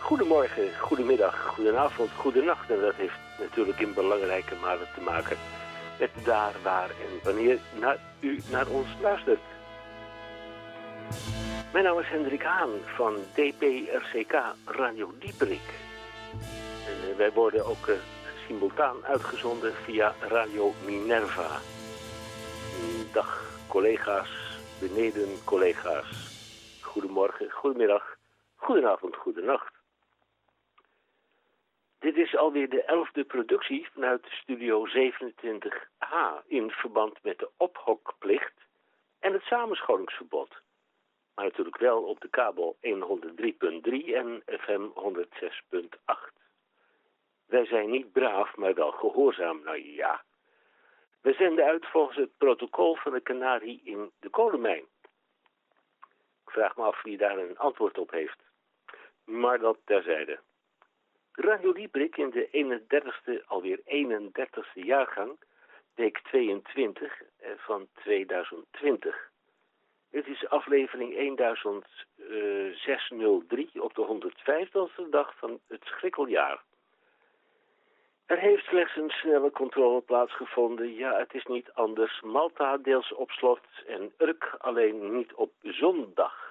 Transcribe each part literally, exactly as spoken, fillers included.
Goedemorgen, goedemiddag, goedenavond, goedenacht. En dat heeft natuurlijk in belangrijke mate te maken met daar, waar en wanneer naar u naar ons luistert. Mijn naam is Hendrik Haan van D P R C K Radio Dieperik. En uh, wij worden ook uh, simultaan uitgezonden via Radio Minerva. Dag collega's, beneden collega's. Goedemorgen, goedemiddag, goedenavond, goedenacht. Dit is alweer de elfde productie vanuit Studio zevenentwintig H in verband met de ophokplicht en het samenscholingsverbod. Maar natuurlijk wel op de kabel honderd drie punt drie en F M honderdzes punt acht. Wij zijn niet braaf, maar wel gehoorzaam, nou ja. We zenden uit volgens het protocol van de kanarie in de kolenmijn. Ik vraag me af wie daar een antwoord op heeft. Maar dat terzijde. Radio Dieperik in de eenendertigste, alweer eenendertigste jaargang, week tweeëntwintig van tweeduizend twintig. Dit is aflevering zestienhonderddrie op de honderdvijftigste dag van het schrikkeljaar. Er heeft slechts een snelle controle plaatsgevonden. Ja, het is niet anders. Malta deels op slot en Urk alleen niet op zondag.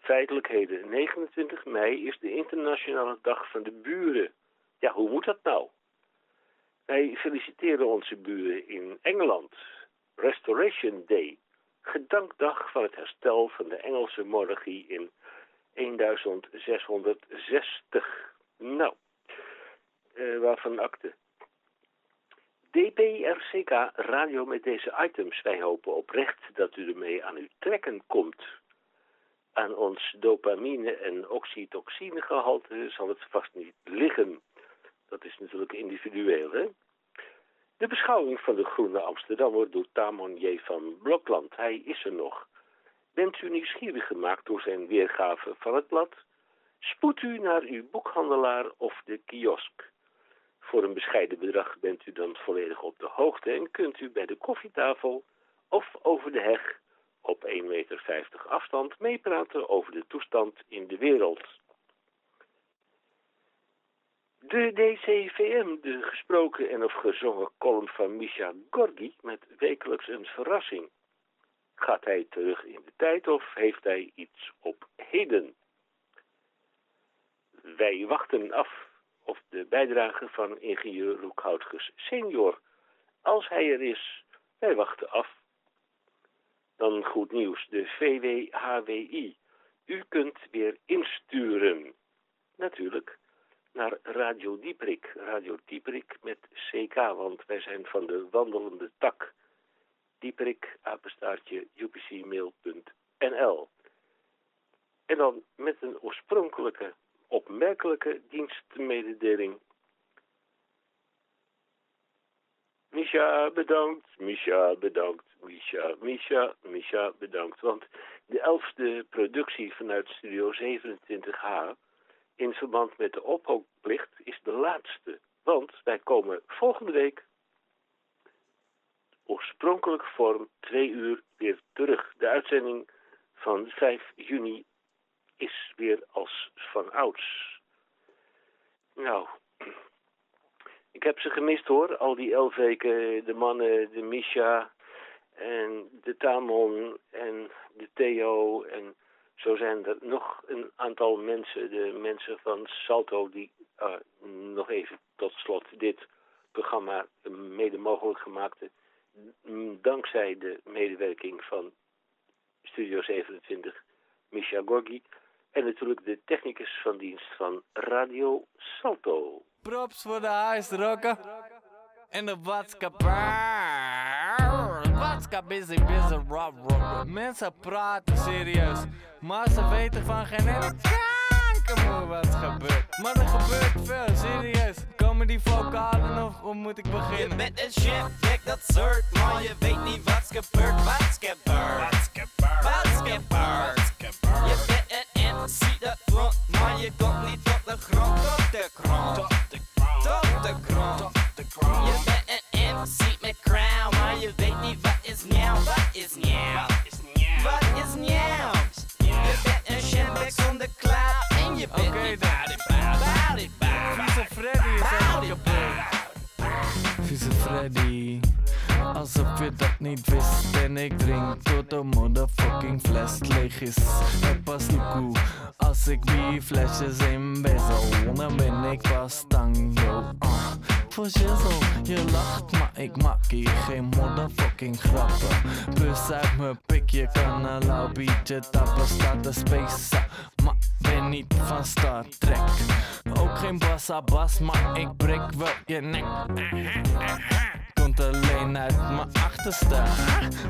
Feitelijkheden. negenentwintig mei is de internationale dag van de buren. Ja, hoe moet dat nou? Wij feliciteren onze buren in Engeland. Restoration Day. Gedankdag van het herstel van de Engelse monarchie in zestienhonderdzestig. Nou, uh, waarvan akte. D P R C K Radio met deze items. Wij hopen oprecht dat u ermee aan uw trekken komt. Aan ons dopamine- en oxytoxinegehalte zal het vast niet liggen. Dat is natuurlijk individueel, hè? De beschouwing van de Groene Amsterdammer door Tamon J. van Blokland. Hij is er nog. Bent u nieuwsgierig gemaakt door zijn weergave van het blad? Spoed u naar uw boekhandelaar of de kiosk. Voor een bescheiden bedrag bent u dan volledig op de hoogte en kunt u bij de koffietafel of over de heg op één meter vijftig afstand meepraten over de toestand in de wereld. De D C V M, de gesproken en of gezongen column van Misha Gorgi, met wekelijks een verrassing. Gaat hij terug in de tijd of heeft hij iets op heden? Wij wachten af of de bijdrage van ingenieur Roekhouders Senior. Als hij er is, wij wachten af. Dan goed nieuws, de V W H W I. U kunt weer insturen. Natuurlijk, naar Radio Dieperik. Radio Dieperik met C K, want wij zijn van de wandelende tak. Dieperik, apenstaartje, u p c mail punt n l. En dan met een oorspronkelijke, opmerkelijke dienstmededeling. Misha, bedankt, Misha, bedankt, Misha, Misha, Misha, bedankt. Want de elfde productie vanuit Studio zevenentwintig H in verband met de ophokplicht is de laatste. Want wij komen volgende week oorspronkelijk vorm twee uur weer terug. De uitzending van vijf juni is weer als van ouds. Nou, ik heb ze gemist hoor, al die elf weken, de mannen, de Misha, en de Tamon en de Theo en zo zijn er nog een aantal mensen, de mensen van Salto, die uh, nog even tot slot dit programma mede mogelijk gemaakte, dankzij de medewerking van Studio zevenentwintig, Misha Gorgi. En natuurlijk de technicus van dienst van Radio Salto. Props voor de huisdrokken en de watskapaar. Watska busy busy rob rob. Mensen praten serieus, maar ze weten van geen ene kanker wat gebeurt. Maar er gebeurt veel, serieus. Komen die vocalen of, of moet ik beginnen? Je bent een chef, dat soort, maar je weet niet wat's gebeurt. Wat's gebeurt, wat's gebeurt, wat's gebeurt. Je bent een zie dat front, maar je komt niet tot de grond, tot de grond, tot de grond, tot de grond, tot de grond. Je bent een M C met crown, maar je weet niet wat is nieuw, wat is nieuw, wat is nieuw. Je bent een shambek zonder cloud en je bent okay, niet bout it, bout it, bout it, Freddy is ook gebeurd. Vieze Freddy. Alsof je dat niet wist. En ik drink tot de motherfucking fles leeg is. Het pas koe als ik die flesjes in bezel. Dan ben ik pas tango uh, voor shizzle. Je lacht, maar ik maak hier geen motherfucking grappen. Plus uit mijn pik, je kan een lauw biertje tappen. Staat de space up, maar ben niet van Star Trek. Ook geen basabas, maar ik breek wel je nek. Komt alleen uit mijn achterste.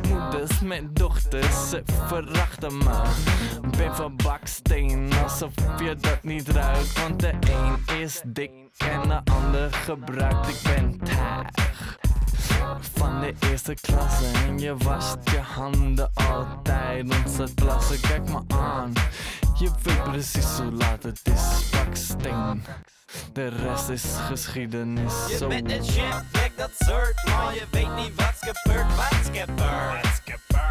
Moeders met dochters, ze verachten me. Ben van baksteen, alsof je dat niet ruikt. Want de een is dik en de ander gebruikt. Ik ben taag van de eerste klasse en je wast je handen altijd. Onze klasse, kijk me aan. Je weet precies hoe laat het is, baksteen. De rest is geschiedenis. Je bent een shit, dat soort, maar je weet niet wat's gebeurt, wat's gebeurt,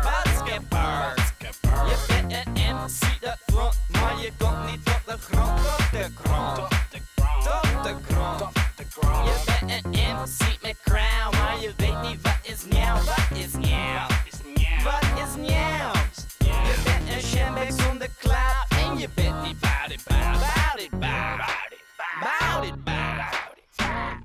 wat's gebeurt. Je bent een M C dat front, maar je komt niet tot de grond, tot de grond, tot de grond. Je bent een M C met crown, maar je weet niet wat is nieuw, wat is nieuw, wat is nieuw. Je bent een shambek zonder cloud en je bent niet bout it, bout it, bout it, bout it, bout it.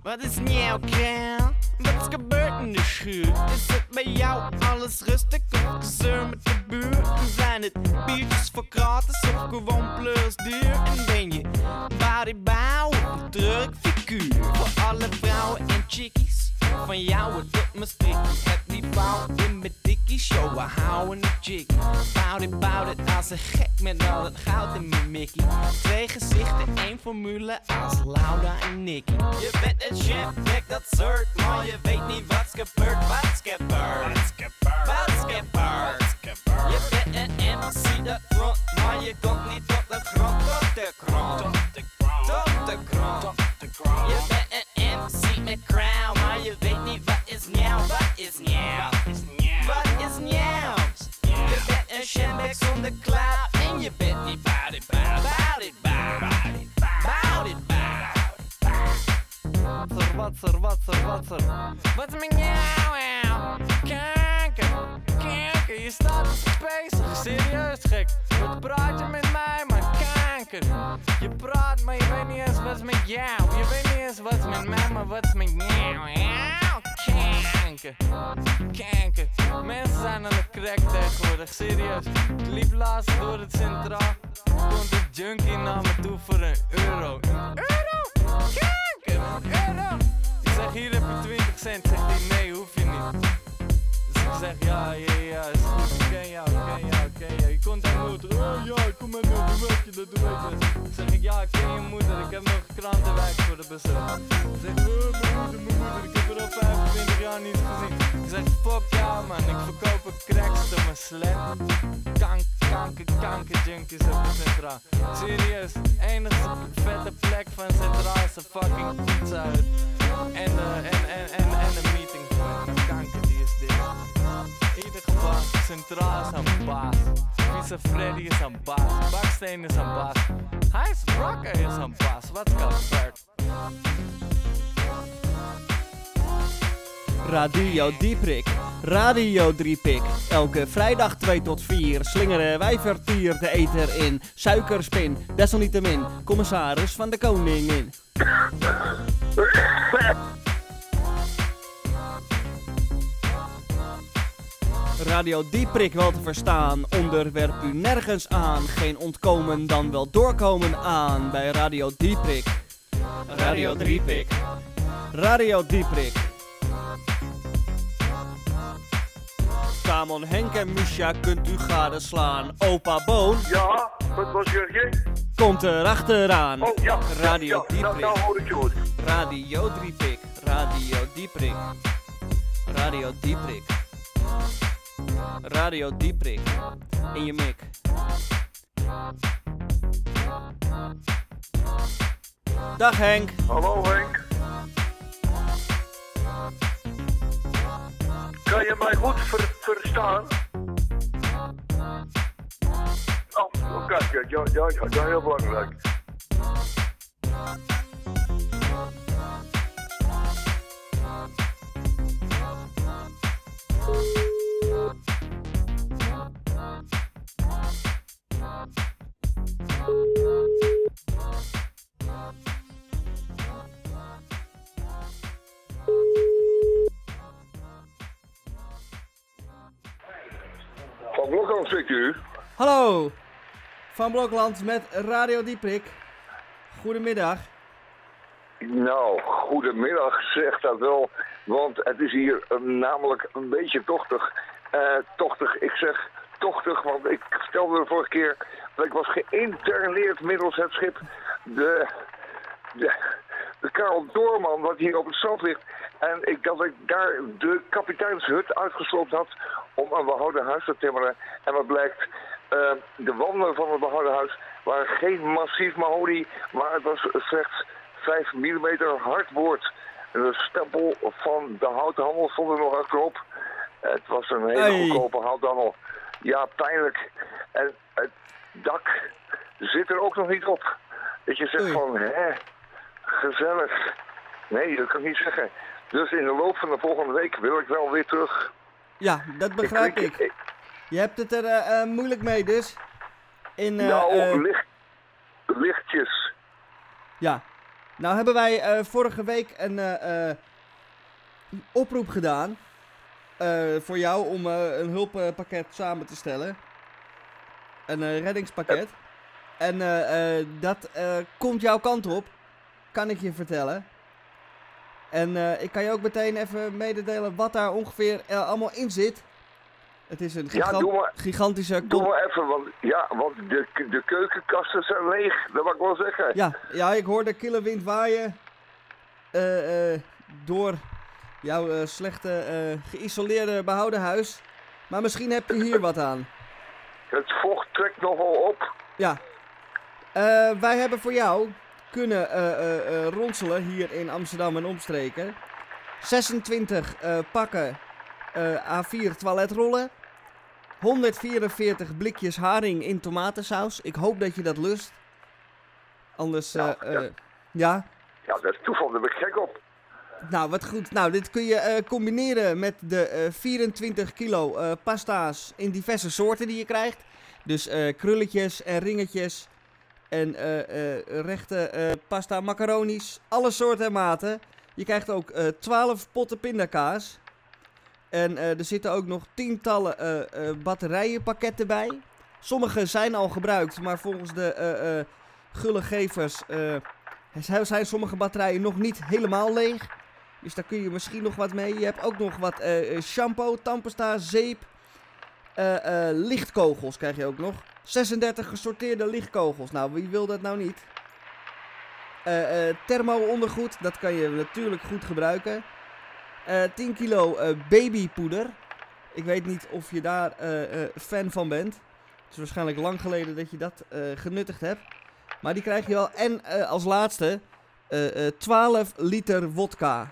Wat is nieuw, Ken? Wat gebeurt in de schuur? Is het bij jou alles rustig of gezeur met de buurt? Zijn het biertjes voor gratis of gewoon plus duur? En ben je bodybouw een druk figuur? Voor alle vrouwen en chickies, van jou wordt het me strikkie. Heb die vouw in mijn dikkies, yo, we houden een chickie. Boudie bouwt het als een gek met al het goud in mijn mickey. Twee gezichten, één formule als Laura en Nicky. Je bent een chef, dat soort, maar je weet niet wat's gebeurt, wat's gebeurt, wat's gebeurt. Je bent een M C dat front, maar je komt niet tot de grond, tot de grond, tot de grond. Je bent een M C met crown, maar je weet niet wat is nieuw, wat is nieuw, wat is nieuw. Je bent een shambek zonder cloud en je bent niet bout it, bout it, bout it, bout it, bout it. Watser, watser, watser, watser. Wat is met jou, jou? Kanker, kanker, je staat op bezig. Serieus gek, wat praat je met mij, maar kanker. Je praat, maar je weet niet eens wat is met jou. Je weet niet eens wat is met mij, maar wat is met jou, jou? Kanker, kanker. Mensen zijn aan de crack tegenwoordig, serieus. Ik liep laatst door het centraal. Komt een junkie naar me toe voor een euro. Een euro? Kanker. Euro. Ik zeg, hier heb je twintig cent. Zegt hij, nee, hoef je niet. Dus ik zeg, ja, ja, ja, is goed. Ik ken jou, ik ken jou, ik ken jou. Je komt aan moeder. Oh ja, ik kom met mijn moeder, dat doe ik. Dus zeg ik, ja, ik ken je moeder. Ik heb nog krantenwijk voor de bezorgd. Ik zeg, oh, mijn moeder, mijn moeder. Ik heb er al vijfentwintig jaar niet gezien. Ik zeg, fuck jou, man. Ik verkoop een cracks door mijn sled. Kank, kanker, kanker, junkies op de centraal. Serieus, enigste vette plek van centraal is de fucking pizza uit. En de, en, en, en, en de meeting. Kanker, die is dit. In ieder geval, centraal is een baas. Vieze Freddy is een baas. Baksteen is een baas. Hij Rocker is een baas. Wat gebeurt? Radio Dieperik. Radio Dieperik. Elke vrijdag twee tot vier slingeren wij vertier de eter in. Suikerspin, desalniettemin, commissaris van de koningin. Radio Dieperik wel te verstaan, onderwerp u nergens aan. Geen ontkomen dan wel doorkomen aan bij Radio Dieperik. Radio Dieperik. Radio Dieperik. Tamon, Henk en Misha kunt u gadeslaan. Opa Boon. Ja, wat was Jurgen? Komt erachteraan. Oh ja, Radio ja, ja. Dieperik. Nou, nou hoor ik je goed. Radio Dieperik. Radio Dieperik. Radio Dieperik. Radio Dieperik. In je mik. Dag Henk. Hallo Henk. Kan je mij goed ver- verstaan? Oh, kijk, ja, ja, ja, ja, ja, heel belangrijk. Van Blokland zit u. Hallo, Van Blokland met Radio Dieperik. Goedemiddag. Nou, goedemiddag zegt dat wel, want het is hier uh, namelijk een beetje tochtig. Uh, tochtig, ik zeg tochtig, want ik vertelde de vorige keer dat ik was geïnterneerd middels het schip. De, de, de Karel Doorman, wat hier op het strand ligt. En ik dacht dat ik daar de kapiteinshut uitgesloopt had om een behouden huis te timmeren. En wat blijkt, uh, de wanden van het behouden huis waren geen massief mahonie, maar het was slechts vijf millimeter hardboord. De stempel van de houthandel stond er nog achterop. Het was een hele hey. goedkope houthandel. Ja, pijnlijk. En het dak zit er ook nog niet op. Dat je zegt hey. van, hè, gezellig. Nee, dat kan ik niet zeggen. Dus in de loop van de volgende week wil ik wel weer terug. Ja, dat begrijp ik. ik. ik. Je hebt het er uh, uh, moeilijk mee dus. In, uh, nou, uh, licht, lichtjes. Ja. Nou hebben wij uh, vorige week een uh, uh, oproep gedaan. Uh, voor jou om uh, een hulppakket samen te stellen. Een uh, reddingspakket. Ja. En uh, uh, dat uh, komt jouw kant op. Kan ik je vertellen. En uh, ik kan je ook meteen even mededelen wat daar ongeveer uh, allemaal in zit. Het is een gigant- ja, doe maar, gigantische... Kom- doe maar even, want, ja, want de, de keukenkasten zijn leeg, dat mag ik wel zeggen. Ja, ja ik hoor de kille wind waaien uh, uh, door jouw uh, slechte, uh, geïsoleerde behouden huis. Maar misschien heb je hier wat aan. Het vocht trekt nogal op. Ja. Uh, wij hebben voor jou... kunnen uh, uh, uh, ronselen hier in Amsterdam en omstreken. zesentwintig uh, pakken uh, A vier toiletrollen. honderdvierenveertig blikjes haring in tomatensaus. Ik hoop dat je dat lust. Anders, uh, nou, uh, dat, ja. Ja, dat is toeval, daar ben ik gek op. Nou, wat goed. Nou, dit kun je uh, combineren met de uh, vierentwintig kilo uh, pasta's in diverse soorten die je krijgt. Dus uh, krulletjes en ringetjes. En uh, uh, rechte uh, pasta, macaroni's, alle soorten en maten. Je krijgt ook uh, twaalf potten pindakaas. En uh, er zitten ook nog tientallen uh, uh, batterijenpakketten bij. Sommige zijn al gebruikt, maar volgens de uh, uh, gullegevers uh, zijn sommige batterijen nog niet helemaal leeg. Dus daar kun je misschien nog wat mee. Je hebt ook nog wat uh, shampoo, tandpasta, zeep. Uh, uh, lichtkogels krijg je ook nog. zesendertig gesorteerde lichtkogels. Nou, wie wil dat nou niet? Uh, uh, thermo-ondergoed, dat kan je natuurlijk goed gebruiken. Uh, tien kilo uh, babypoeder. Ik weet niet of je daar uh, uh, fan van bent. Het is waarschijnlijk lang geleden dat je dat uh, genuttigd hebt. Maar die krijg je wel. En uh, als laatste, uh, uh, twaalf liter wodka.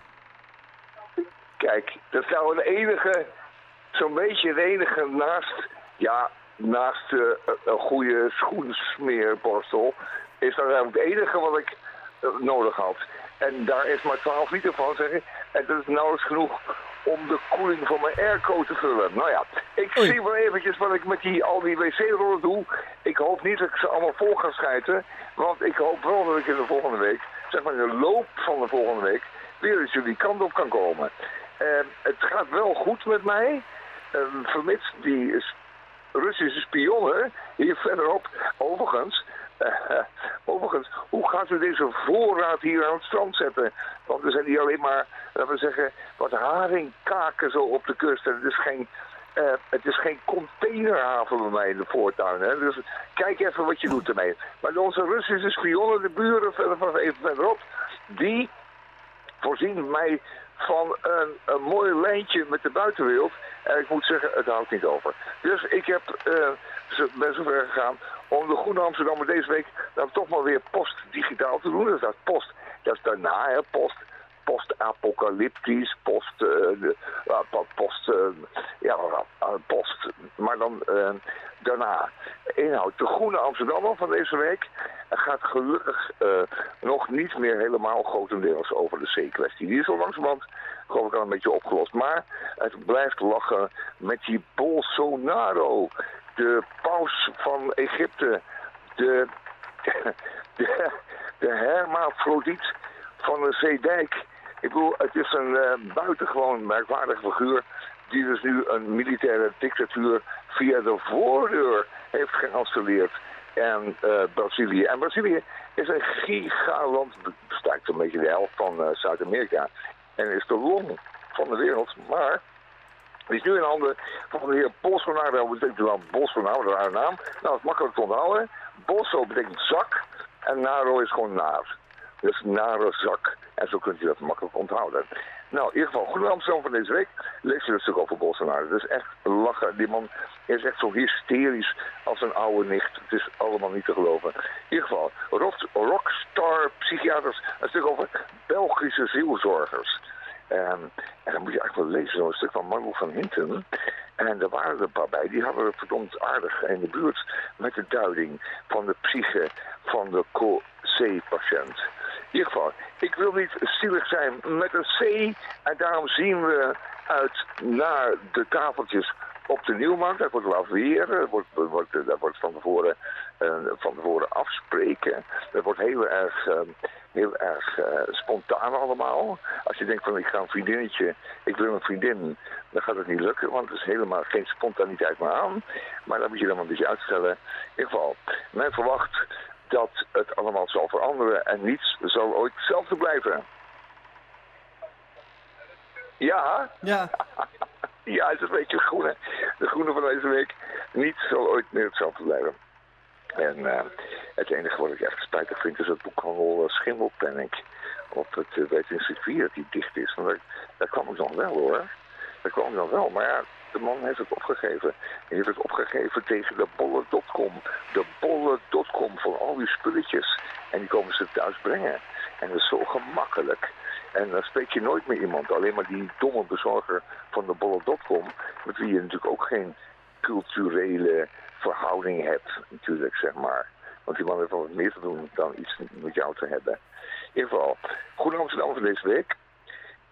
Kijk, dat is nou een enige... Zo'n beetje de enige naast, ja, naast uh, een goede schoensmeerborstel is dat eigenlijk het enige wat ik uh, nodig had. En daar is maar twaalf liter van, zeg ik. En dat is nauwelijks genoeg om de koeling van mijn airco te vullen. Nou ja, ik Oei. zie wel eventjes wat ik met die, al die wc-rollen doe. Ik hoop niet dat ik ze allemaal vol ga schijten. Want ik hoop wel dat ik in de volgende week, zeg maar in de loop van de volgende week, weer eens jullie kant op kan komen. Uh, het gaat wel goed met mij. Uh, vermits die Russische spionnen hier verderop, overigens... Uh, overigens, hoe gaat u deze voorraad hier aan het strand zetten? Want er zijn hier alleen maar, laten we zeggen, wat haringkaken zo op de kust. En het is geen, uh, het is geen containerhaven bij mij in de voortuin. Hè? Dus kijk even wat je doet ermee. Maar onze Russische spionnen, de buren verder, even verderop, die voorzien mij van een, een mooi lijntje met de buitenwereld. En ik moet zeggen, het houdt niet over. Dus ik heb, uh, ben zover gegaan om de Groene Amsterdammer deze week dan toch maar weer post-digitaal te doen. Dus dat is post. Dat is daarna, hè, post. Post-apocalyptisch, post... Uh, de, uh, post... Uh, ja, uh, post. Maar dan uh, daarna. Inhoud. De Groene Amsterdammer van deze week gaat gelukkig uh, nog niet meer helemaal grotendeels over de C-kwestie. Die is al langzamerhand, geloof ik, al een beetje opgelost. Maar het blijft lachen met die Bolsonaro. De paus van Egypte. De... De, de hermafrodiet van de Zeedijk. Ik bedoel, het is een uh, buitengewoon merkwaardig figuur die dus nu een militaire dictatuur via de voordeur heeft geïnstalleerd en uh, Brazilië. En Brazilië is een gigaland, bestaat een beetje de helft van uh, Zuid-Amerika en is de long van de wereld, maar die is nu in handen van de heer Bolsonaro. Wat betekent wel Bolsonaro, de rare naam? Nou, dat is makkelijk te onthouden. Bolso betekent zak en Naro is gewoon naar. Dus nare zak. En zo kunt u dat makkelijk onthouden. Nou, in ieder geval, Groene Amsterdam van deze week. Lees je het stuk over Bolsonaro. Dat is echt lachen. Die man is echt zo hysterisch als een oude nicht. Het is allemaal niet te geloven. In ieder geval, rockstar psychiaters. Een stuk over Belgische zielzorgers. En, en dan moet je eigenlijk wel lezen, zo'n stuk van Margot van Hinten. En er waren er een paar bij, die hadden het verdomd aardig in de buurt met de duiding van de psyche van de C-patiënt. In ieder geval, ik wil niet zielig zijn met een C. En daarom zien we uit naar de tafeltjes op de Nieuwmarkt. Dat wordt wel weer, dat wordt, wordt, dat wordt van, tevoren, uh, van tevoren afspreken. Dat wordt heel erg... Uh, Heel erg uh, spontaan allemaal. Als je denkt van ik ga een vriendinnetje, ik wil een vriendin, dan gaat het niet lukken, want er is helemaal geen spontaniteit meer aan. Maar dat moet je dan een beetje uitstellen. In ieder geval, men verwacht dat het allemaal zal veranderen en niets zal ooit hetzelfde blijven. Ja? Ja. Ja, het is een beetje groene. De groene van deze week. Niets zal ooit meer hetzelfde blijven. En uh, het enige wat ik echt spijtig vind is dat boekhandel uh, Schimmelpennink op het uh, W T C-vier die dicht is. Want dat, dat kwam ik dan wel hoor. Dat kwam ik dan wel. Maar ja, de man heeft het opgegeven. Hij heeft het opgegeven tegen de bolle punt com. De bolle punt com voor al die spulletjes. En die komen ze thuis brengen. En dat is zo gemakkelijk. En dan spreek je nooit meer iemand. Alleen maar die domme bezorger van de bolle punt com. Met wie je natuurlijk ook geen culturele verhouding hebt, natuurlijk, zeg maar. Want die man heeft wel wat meer te doen dan iets met jou te hebben. In ieder geval, Groene Amsterdam van deze week.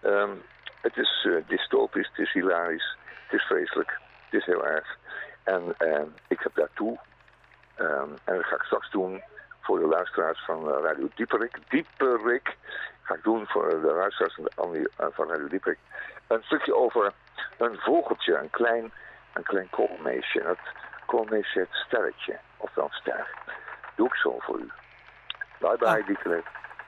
Um, het is uh, dystopisch, het is hilarisch, het is vreselijk, het is heel erg. En uh, ik heb daartoe, um, en dat ga ik straks doen voor de luisteraars van uh, Radio Dieperik. Dieperik ga ik doen voor de luisteraars van, uh, van Radio Dieperik. Een stukje over een vogeltje, een klein, een klein koolmeesje. Dat koolmeesje het sterretje, of dan ster. Doe ik zo voor u. Bye bye, ah, Dieter.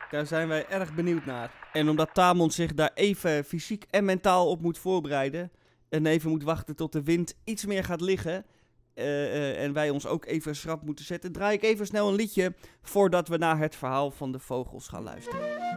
Daar zijn wij erg benieuwd naar. En omdat Tamon zich daar even fysiek en mentaal op moet voorbereiden en even moet wachten tot de wind iets meer gaat liggen uh, uh, en wij ons ook even schrap moeten zetten, draai ik even snel een liedje voordat we naar het verhaal van de vogels gaan luisteren.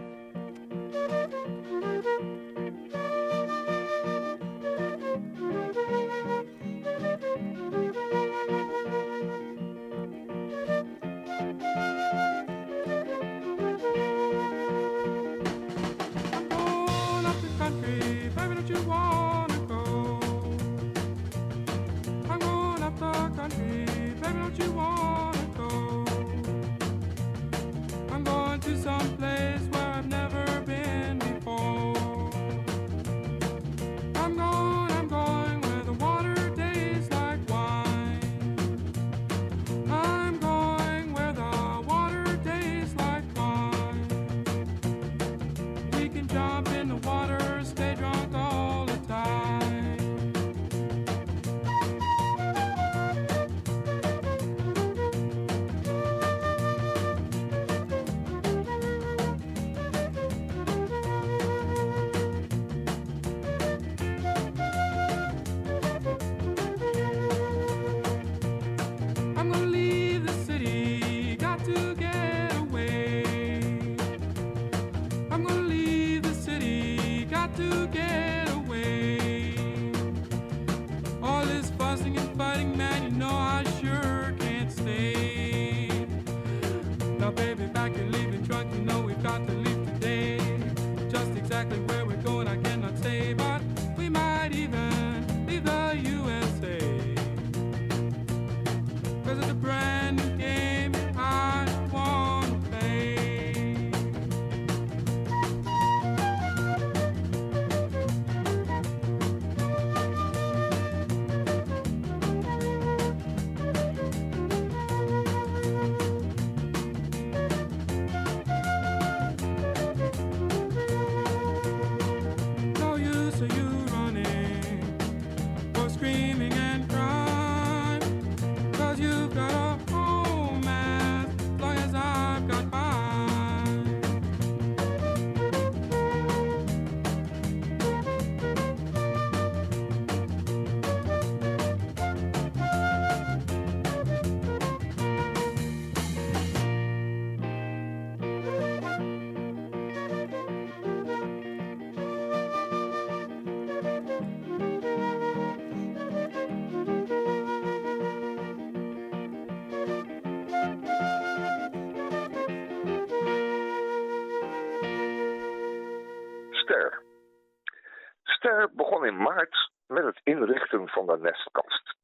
begon in maart met het inrichten van de nestkast.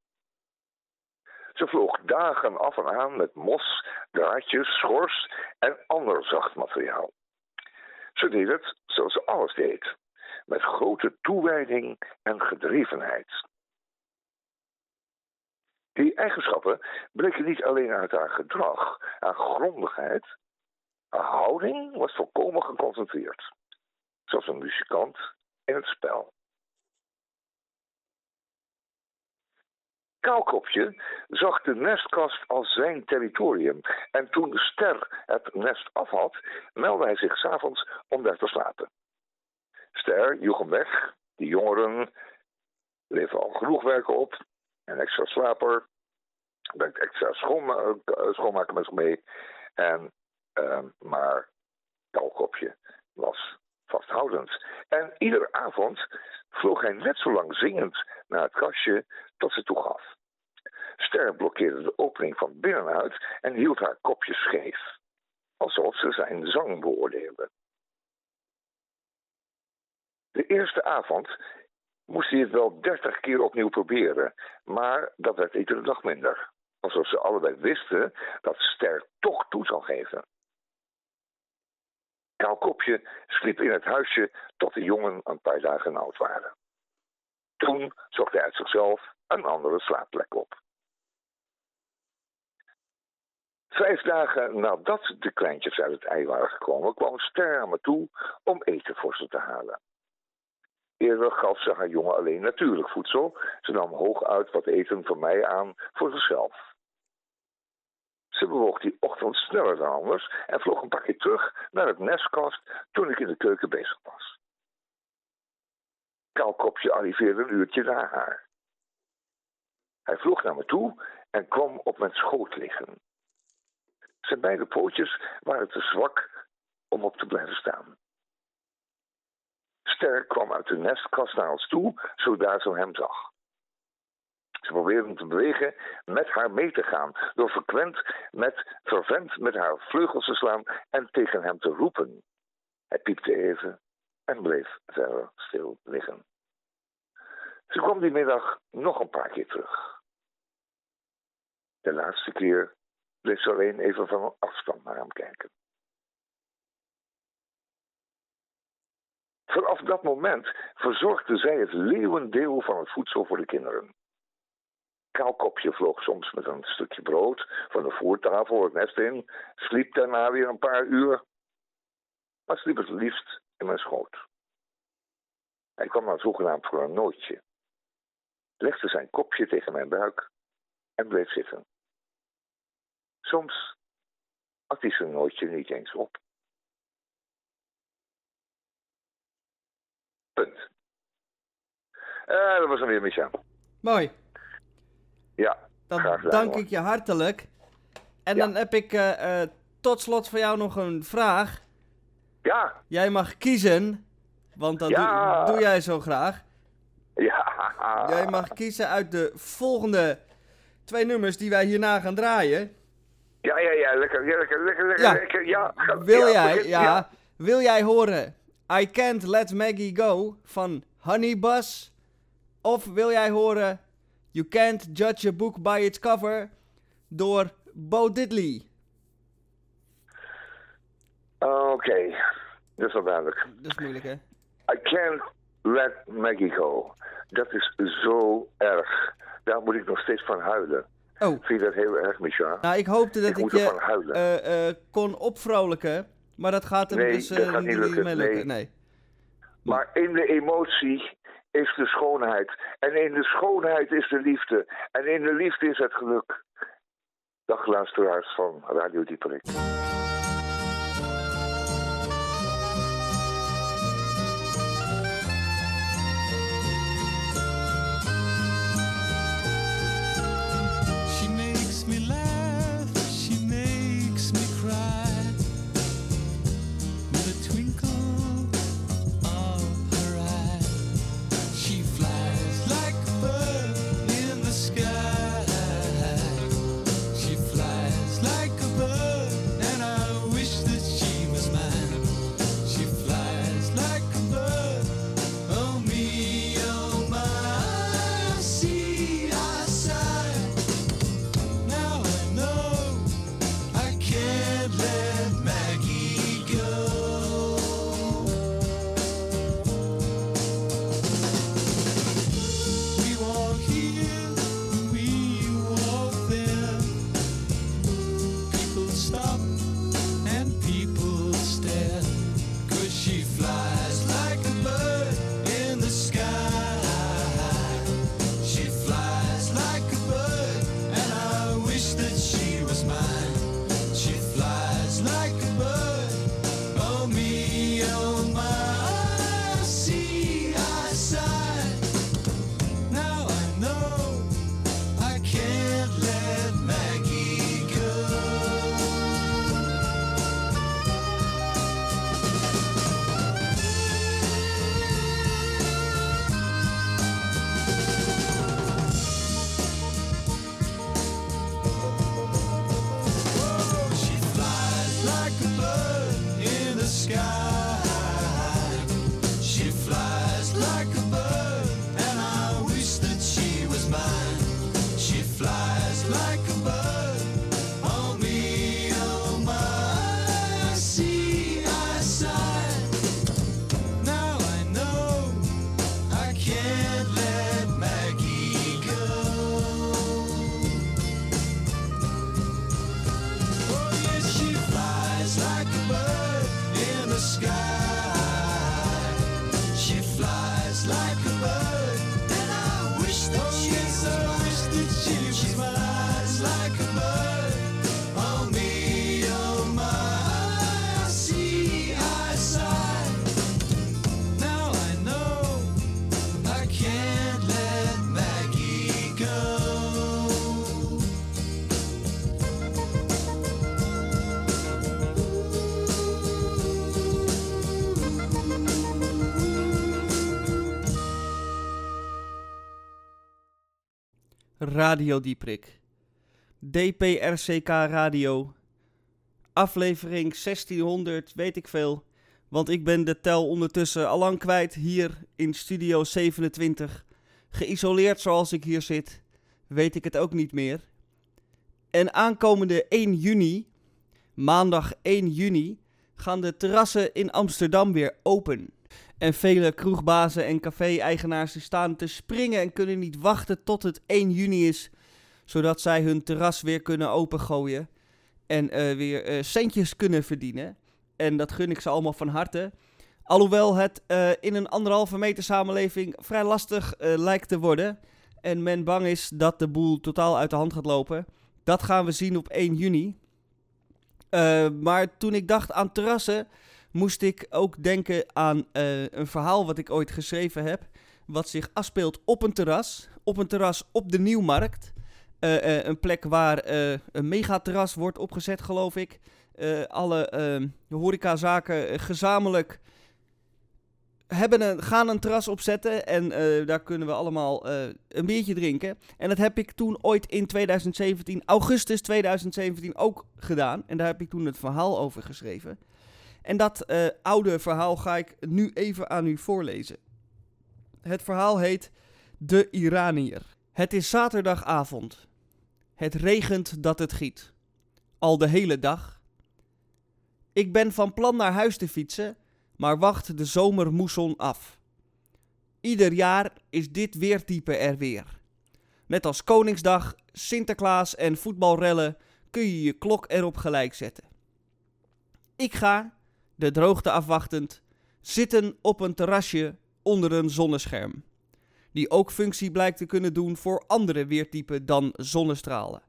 Ze vloog dagen af en aan met mos, draadjes, schors en ander zacht materiaal. Ze deed het zoals ze alles deed, met grote toewijding en gedrevenheid. Die eigenschappen bleken niet alleen uit haar gedrag, haar grondigheid. Haar houding was volkomen geconcentreerd, zoals een muzikant in het spel. Kaalkopje zag de nestkast als zijn territorium en toen Ster het nest af had, meldde hij zich 's avonds om daar te slapen. Ster joeg hem weg, die jongeren leveren al genoeg werken op, een extra slaper, brengt extra schoonma- schoonmaken met zich mee, en, uh, maar Kaalkopje was vasthoudend. En iedere avond vloog hij net zo lang zingend naar het kastje tot ze toegaf. Ster blokkeerde de opening van binnenuit en hield haar kopje scheef, alsof ze zijn zang beoordeelde. De eerste avond moest hij het wel dertig keer opnieuw proberen, maar dat werd iedere dag minder, alsof ze allebei wisten dat Ster toch toe zou geven. Kaalkopje sliep in het huisje tot de jongen een paar dagen oud waren. Toen zocht hij uit zichzelf een andere slaapplek op. Vijf dagen nadat de kleintjes uit het ei waren gekomen, kwam Ster aan me toe om eten voor ze te halen. Eerder gaf ze haar jongen alleen natuurlijk voedsel. Ze nam hooguit wat eten van mij aan voor zichzelf. Ze bewoog die ochtend sneller dan anders en vloog een pakje terug naar het nestkast toen ik in de keuken bezig was. Kaalkopje arriveerde een uurtje na haar. Hij vloog naar me toe en kwam op mijn schoot liggen. Zijn beide pootjes waren te zwak om op te blijven staan. Ster kwam uit de nestkast naar ons toe zodra ze hem zag. Ze probeerde hem te bewegen met haar mee te gaan, door frequent met, vervent met haar vleugels te slaan en tegen hem te roepen. Hij piepte even en bleef verder stil liggen. Ze kwam die middag nog een paar keer terug. De laatste keer bleef ze alleen even van een afstand naar hem kijken. Vanaf dat moment verzorgde zij het leeuwendeel van het voedsel voor de kinderen. Kaalkopje vloog soms met een stukje brood van de voertafel het nest in, sliep daarna weer een paar uur, maar sliep het liefst in mijn schoot. Hij kwam dan zogenaamd voor een nootje, legde zijn kopje tegen mijn buik en bleef zitten. Soms at hij zijn nootje niet eens op. Punt. Eh, dat was hem weer, Misha. Mooi. Ja, dan graag gedaan, dank hoor. Ik je hartelijk. En ja. Dan heb ik uh, uh, tot slot voor jou nog een vraag. Ja. Jij mag kiezen, want dat ja. doe, doe jij zo graag. Ja. Jij mag kiezen uit de volgende twee nummers die wij hierna gaan draaien. Ja, ja, ja, lekker, ja, lekker, lekker, lekker, ja. lekker, ja. Wil ja, jij, begin, ja. ja, wil jij horen I Can't Let Maggie Go van Honeybus? Of wil jij horen You Can't Judge a Book by Its Cover door Bo Diddley? Oké, okay. Dat is wel duidelijk. Dat is moeilijk, hè? I Can't Let Maggie Go. Dat is zo erg. Daar moet ik nog steeds van huilen. Oh. Ik vind dat heel erg, Misha. Nou, ik hoopte dat ik, ik je uh, uh, kon opvrolijken, maar dat gaat hem nee, dus uh, dat gaat niet lukken. Mee lukken. Nee. nee. Maar in de emotie is de schoonheid. En in de schoonheid is de liefde. En in de liefde is het geluk. Dag luisteraars van Radio Dieperik. Radio Dieperik, D P R C K Radio, aflevering zestienhonderd, weet ik veel, want ik ben de tel ondertussen allang kwijt hier in Studio zevenentwintig. Geïsoleerd zoals ik hier zit, weet ik het ook niet meer. En aankomende één juni, maandag één juni, gaan de terrassen in Amsterdam weer open. En vele kroegbazen en café-eigenaars die staan te springen en kunnen niet wachten tot het één juni is. Zodat zij hun terras weer kunnen opengooien en uh, weer uh, centjes kunnen verdienen. En dat gun ik ze allemaal van harte. Alhoewel het uh, in een anderhalve meter samenleving vrij lastig uh, lijkt te worden. En men bang is dat de boel totaal uit de hand gaat lopen. Dat gaan we zien op één juni. Uh, maar toen ik dacht aan terrassen, moest ik ook denken aan uh, een verhaal wat ik ooit geschreven heb, wat zich afspeelt op een terras. Op een terras op de Nieuwmarkt. Uh, uh, een plek waar uh, een megaterras wordt opgezet, geloof ik. Uh, alle uh, horecazaken gezamenlijk hebben een, gaan een terras opzetten en uh, daar kunnen we allemaal uh, een biertje drinken. En dat heb ik toen ooit in twintig zeventien, augustus twintig zeventien ook gedaan. En daar heb ik toen het verhaal over geschreven. En dat uh, oude verhaal ga ik nu even aan u voorlezen. Het verhaal heet De Iranier. Het is zaterdagavond. Het regent dat het giet. Al de hele dag. Ik ben van plan naar huis te fietsen, maar wacht de zomermoesson af. Ieder jaar is dit weertype er weer. Net als Koningsdag, Sinterklaas en voetbalrellen kun je je klok erop gelijk zetten. Ik ga, de droogte afwachtend, zitten op een terrasje onder een zonnescherm, die ook functie blijkt te kunnen doen voor andere weertypen dan zonnestralen.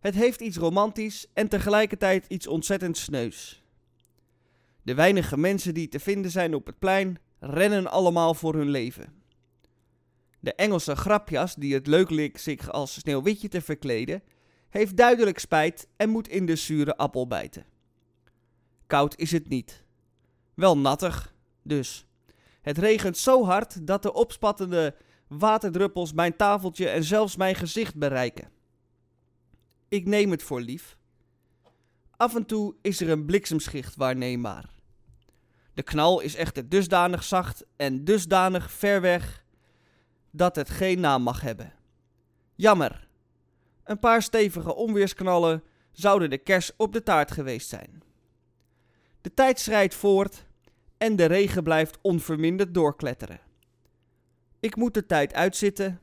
Het heeft iets romantisch en tegelijkertijd iets ontzettend sneus. De weinige mensen die te vinden zijn op het plein rennen allemaal voor hun leven. De Engelse grapjas die het leuk leek zich als Sneeuwwitje te verkleden, heeft duidelijk spijt en moet in de zure appel bijten. Koud is het niet. Wel nattig, dus. Het regent zo hard dat de opspattende waterdruppels mijn tafeltje en zelfs mijn gezicht bereiken. Ik neem het voor lief. Af en toe is er een bliksemschicht waarneembaar. De knal is echter dusdanig zacht en dusdanig ver weg dat het geen naam mag hebben. Jammer. Een paar stevige onweersknallen zouden de kers op de taart geweest zijn. De tijd schrijdt voort en de regen blijft onverminderd doorkletteren. Ik moet de tijd uitzitten,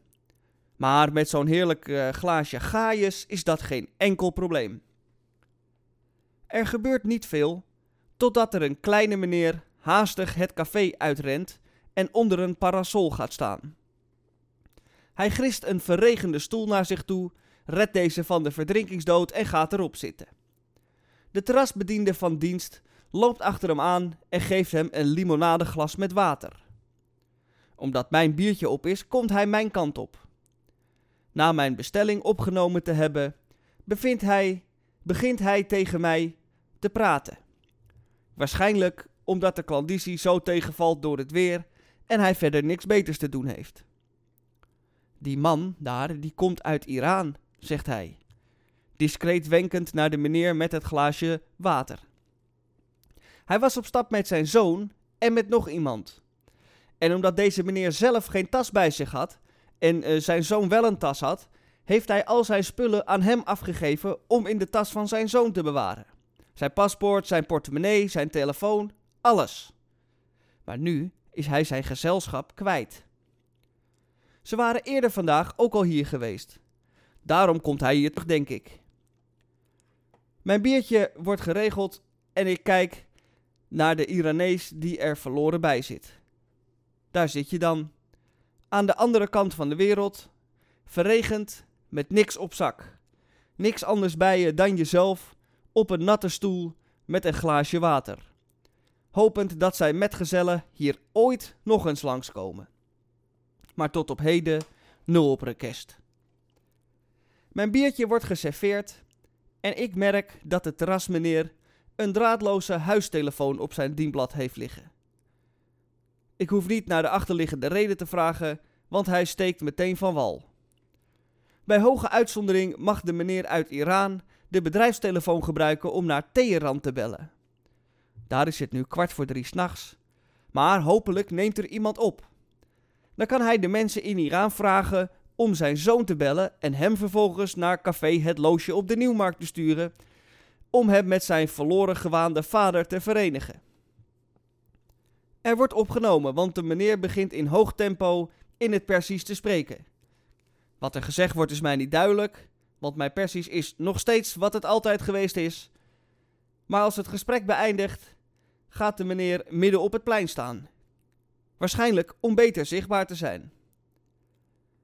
maar met zo'n heerlijk uh, glaasje gaaiers is dat geen enkel probleem. Er gebeurt niet veel, totdat er een kleine meneer haastig het café uitrent en onder een parasol gaat staan. Hij grist een verregende stoel naar zich toe, redt deze van de verdrinkingsdood en gaat erop zitten. De terrasbediende van dienst loopt achter hem aan en geeft hem een limonadeglas met water. Omdat mijn biertje op is, komt hij mijn kant op. Na mijn bestelling opgenomen te hebben, bevindt hij... begint hij tegen mij te praten. Waarschijnlijk omdat de klandizie zo tegenvalt door het weer en hij verder niks beters te doen heeft. Die man daar, die komt uit Iran, zegt hij, discreet wenkend naar de meneer met het glaasje water. Hij was op stap met zijn zoon en met nog iemand. En omdat deze meneer zelf geen tas bij zich had en uh, zijn zoon wel een tas had, heeft hij al zijn spullen aan hem afgegeven om in de tas van zijn zoon te bewaren. Zijn paspoort, zijn portemonnee, zijn telefoon, alles. Maar nu is hij zijn gezelschap kwijt. Ze waren eerder vandaag ook al hier geweest. Daarom komt hij hier terug, denk ik. Mijn biertje wordt geregeld en ik kijk naar de Iranees die er verloren bij zit. Daar zit je dan. Aan de andere kant van de wereld, verregend, met niks op zak. Niks anders bij je dan jezelf op een natte stoel met een glaasje water. Hopend dat zijn metgezellen hier ooit nog eens langskomen. Maar tot op heden nul op request. Mijn biertje wordt geserveerd en ik merk dat de terrasmeneer een draadloze huistelefoon op zijn dienblad heeft liggen. Ik hoef niet naar de achterliggende reden te vragen, want hij steekt meteen van wal. Bij hoge uitzondering mag de meneer uit Iran de bedrijfstelefoon gebruiken om naar Teheran te bellen. Daar is het nu kwart voor drie 's nachts, maar hopelijk neemt er iemand op. Dan kan hij de mensen in Iran vragen om zijn zoon te bellen en hem vervolgens naar café Het Loosje op de Nieuwmarkt te sturen, om hem met zijn verloren gewaande vader te verenigen. Er wordt opgenomen, want de meneer begint in hoog tempo in het Persisch te spreken. Wat er gezegd wordt is mij niet duidelijk, want mijn Persisch is nog steeds wat het altijd geweest is. Maar als het gesprek beëindigt, gaat de meneer midden op het plein staan. Waarschijnlijk om beter zichtbaar te zijn.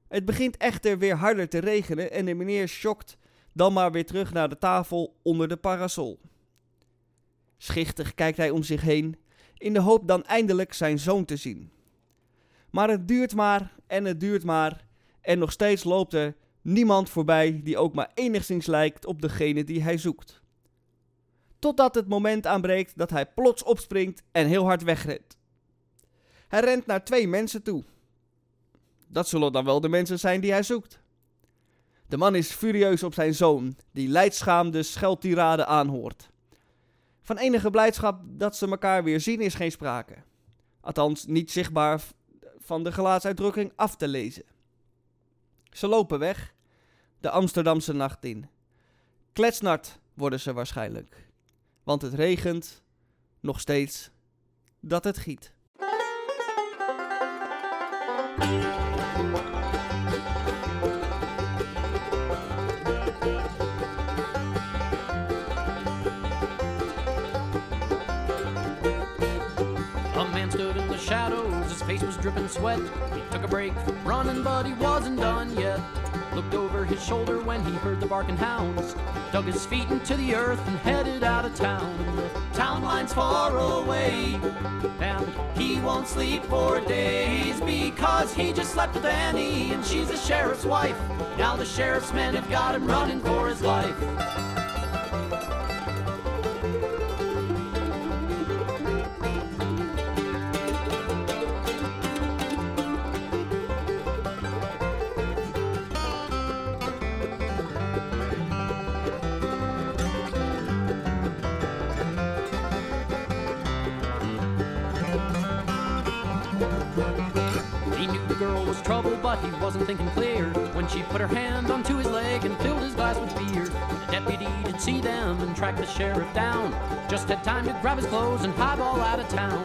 Het begint echter weer harder te regenen en de meneer schokt dan maar weer terug naar de tafel onder de parasol. Schichtig kijkt hij om zich heen, in de hoop dan eindelijk zijn zoon te zien. Maar het duurt maar en het duurt maar... En nog steeds loopt er niemand voorbij die ook maar enigszins lijkt op degene die hij zoekt. Totdat het moment aanbreekt dat hij plots opspringt en heel hard wegrent. Hij rent naar twee mensen toe. Dat zullen dan wel de mensen zijn die hij zoekt. De man is furieus op zijn zoon, die leidschaamde scheldtirade aanhoort. Van enige blijdschap dat ze elkaar weer zien is geen sprake. Althans, niet zichtbaar van de gelaatsuitdrukking af te lezen. Ze lopen weg, de Amsterdamse nacht in. Kletsnat worden ze waarschijnlijk. Want het regent nog steeds dat het giet. Shadows, his face was dripping sweat. He took a break from running, but he wasn't done yet. Looked over his shoulder when he heard the barking hounds. Dug his feet into the earth and headed out of town. The town line's far away, and he won't sleep for days because he just slept with Annie and she's the sheriff's wife. Now the sheriff's men have got him running for his life. But he wasn't thinking clear when she put her hand onto his leg and filled his glass with beer. The deputy did see them and tracked the sheriff down. Just had time to grab his clothes and highball out of town.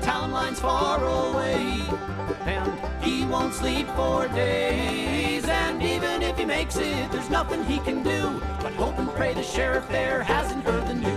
The town line's far away, and he won't sleep for days. And even if he makes it, there's nothing he can do but hope and pray the sheriff there hasn't heard the news.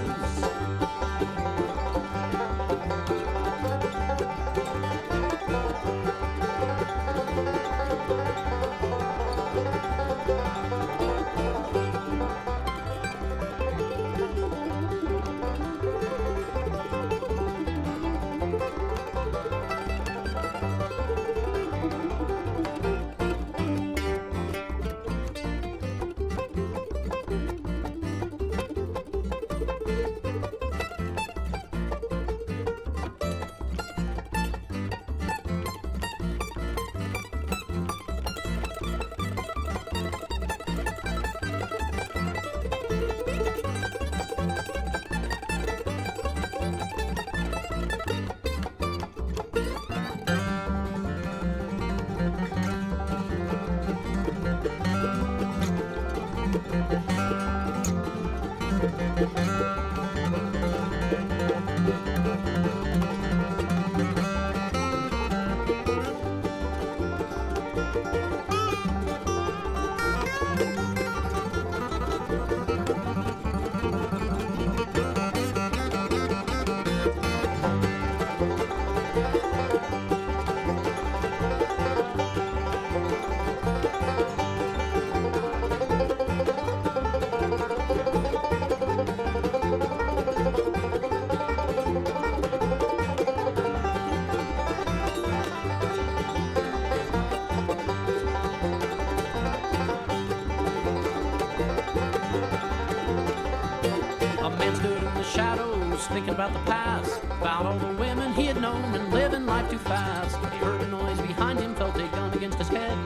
Thinking about the past, about all the women he had known and living life too fast. He heard a noise behind him, felt a gun against his head.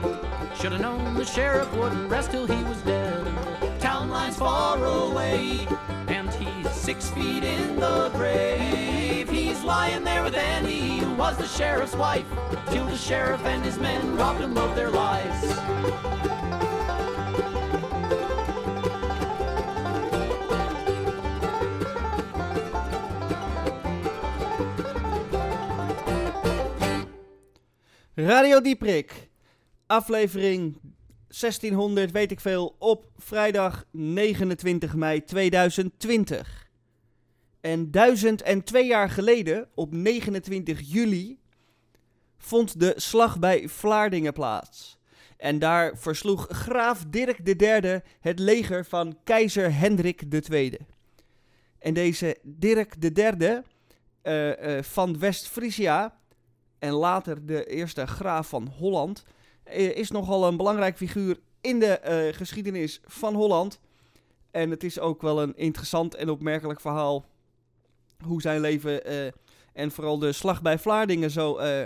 Should have known the sheriff wouldn't rest till he was dead. The town lies far away, and he's six feet in the grave. He's lying there with Annie, who was the sheriff's wife, till the sheriff and his men robbed him of their lives. Radio Dieperik, aflevering zestienhonderd, weet ik veel, op vrijdag negenentwintig mei tweeduizend twintig. En duizend en twee jaar geleden, op negenentwintig juli, vond de slag bij Vlaardingen plaats. En daar versloeg graaf Dirk de derde het leger van keizer Hendrik de tweede. En deze Dirk de derde uh, uh, van West-Frisia... en later de eerste graaf van Holland, is nogal een belangrijk figuur in de uh, geschiedenis van Holland. En het is ook wel een interessant en opmerkelijk verhaal hoe zijn leven uh, en vooral de slag bij Vlaardingen zo uh,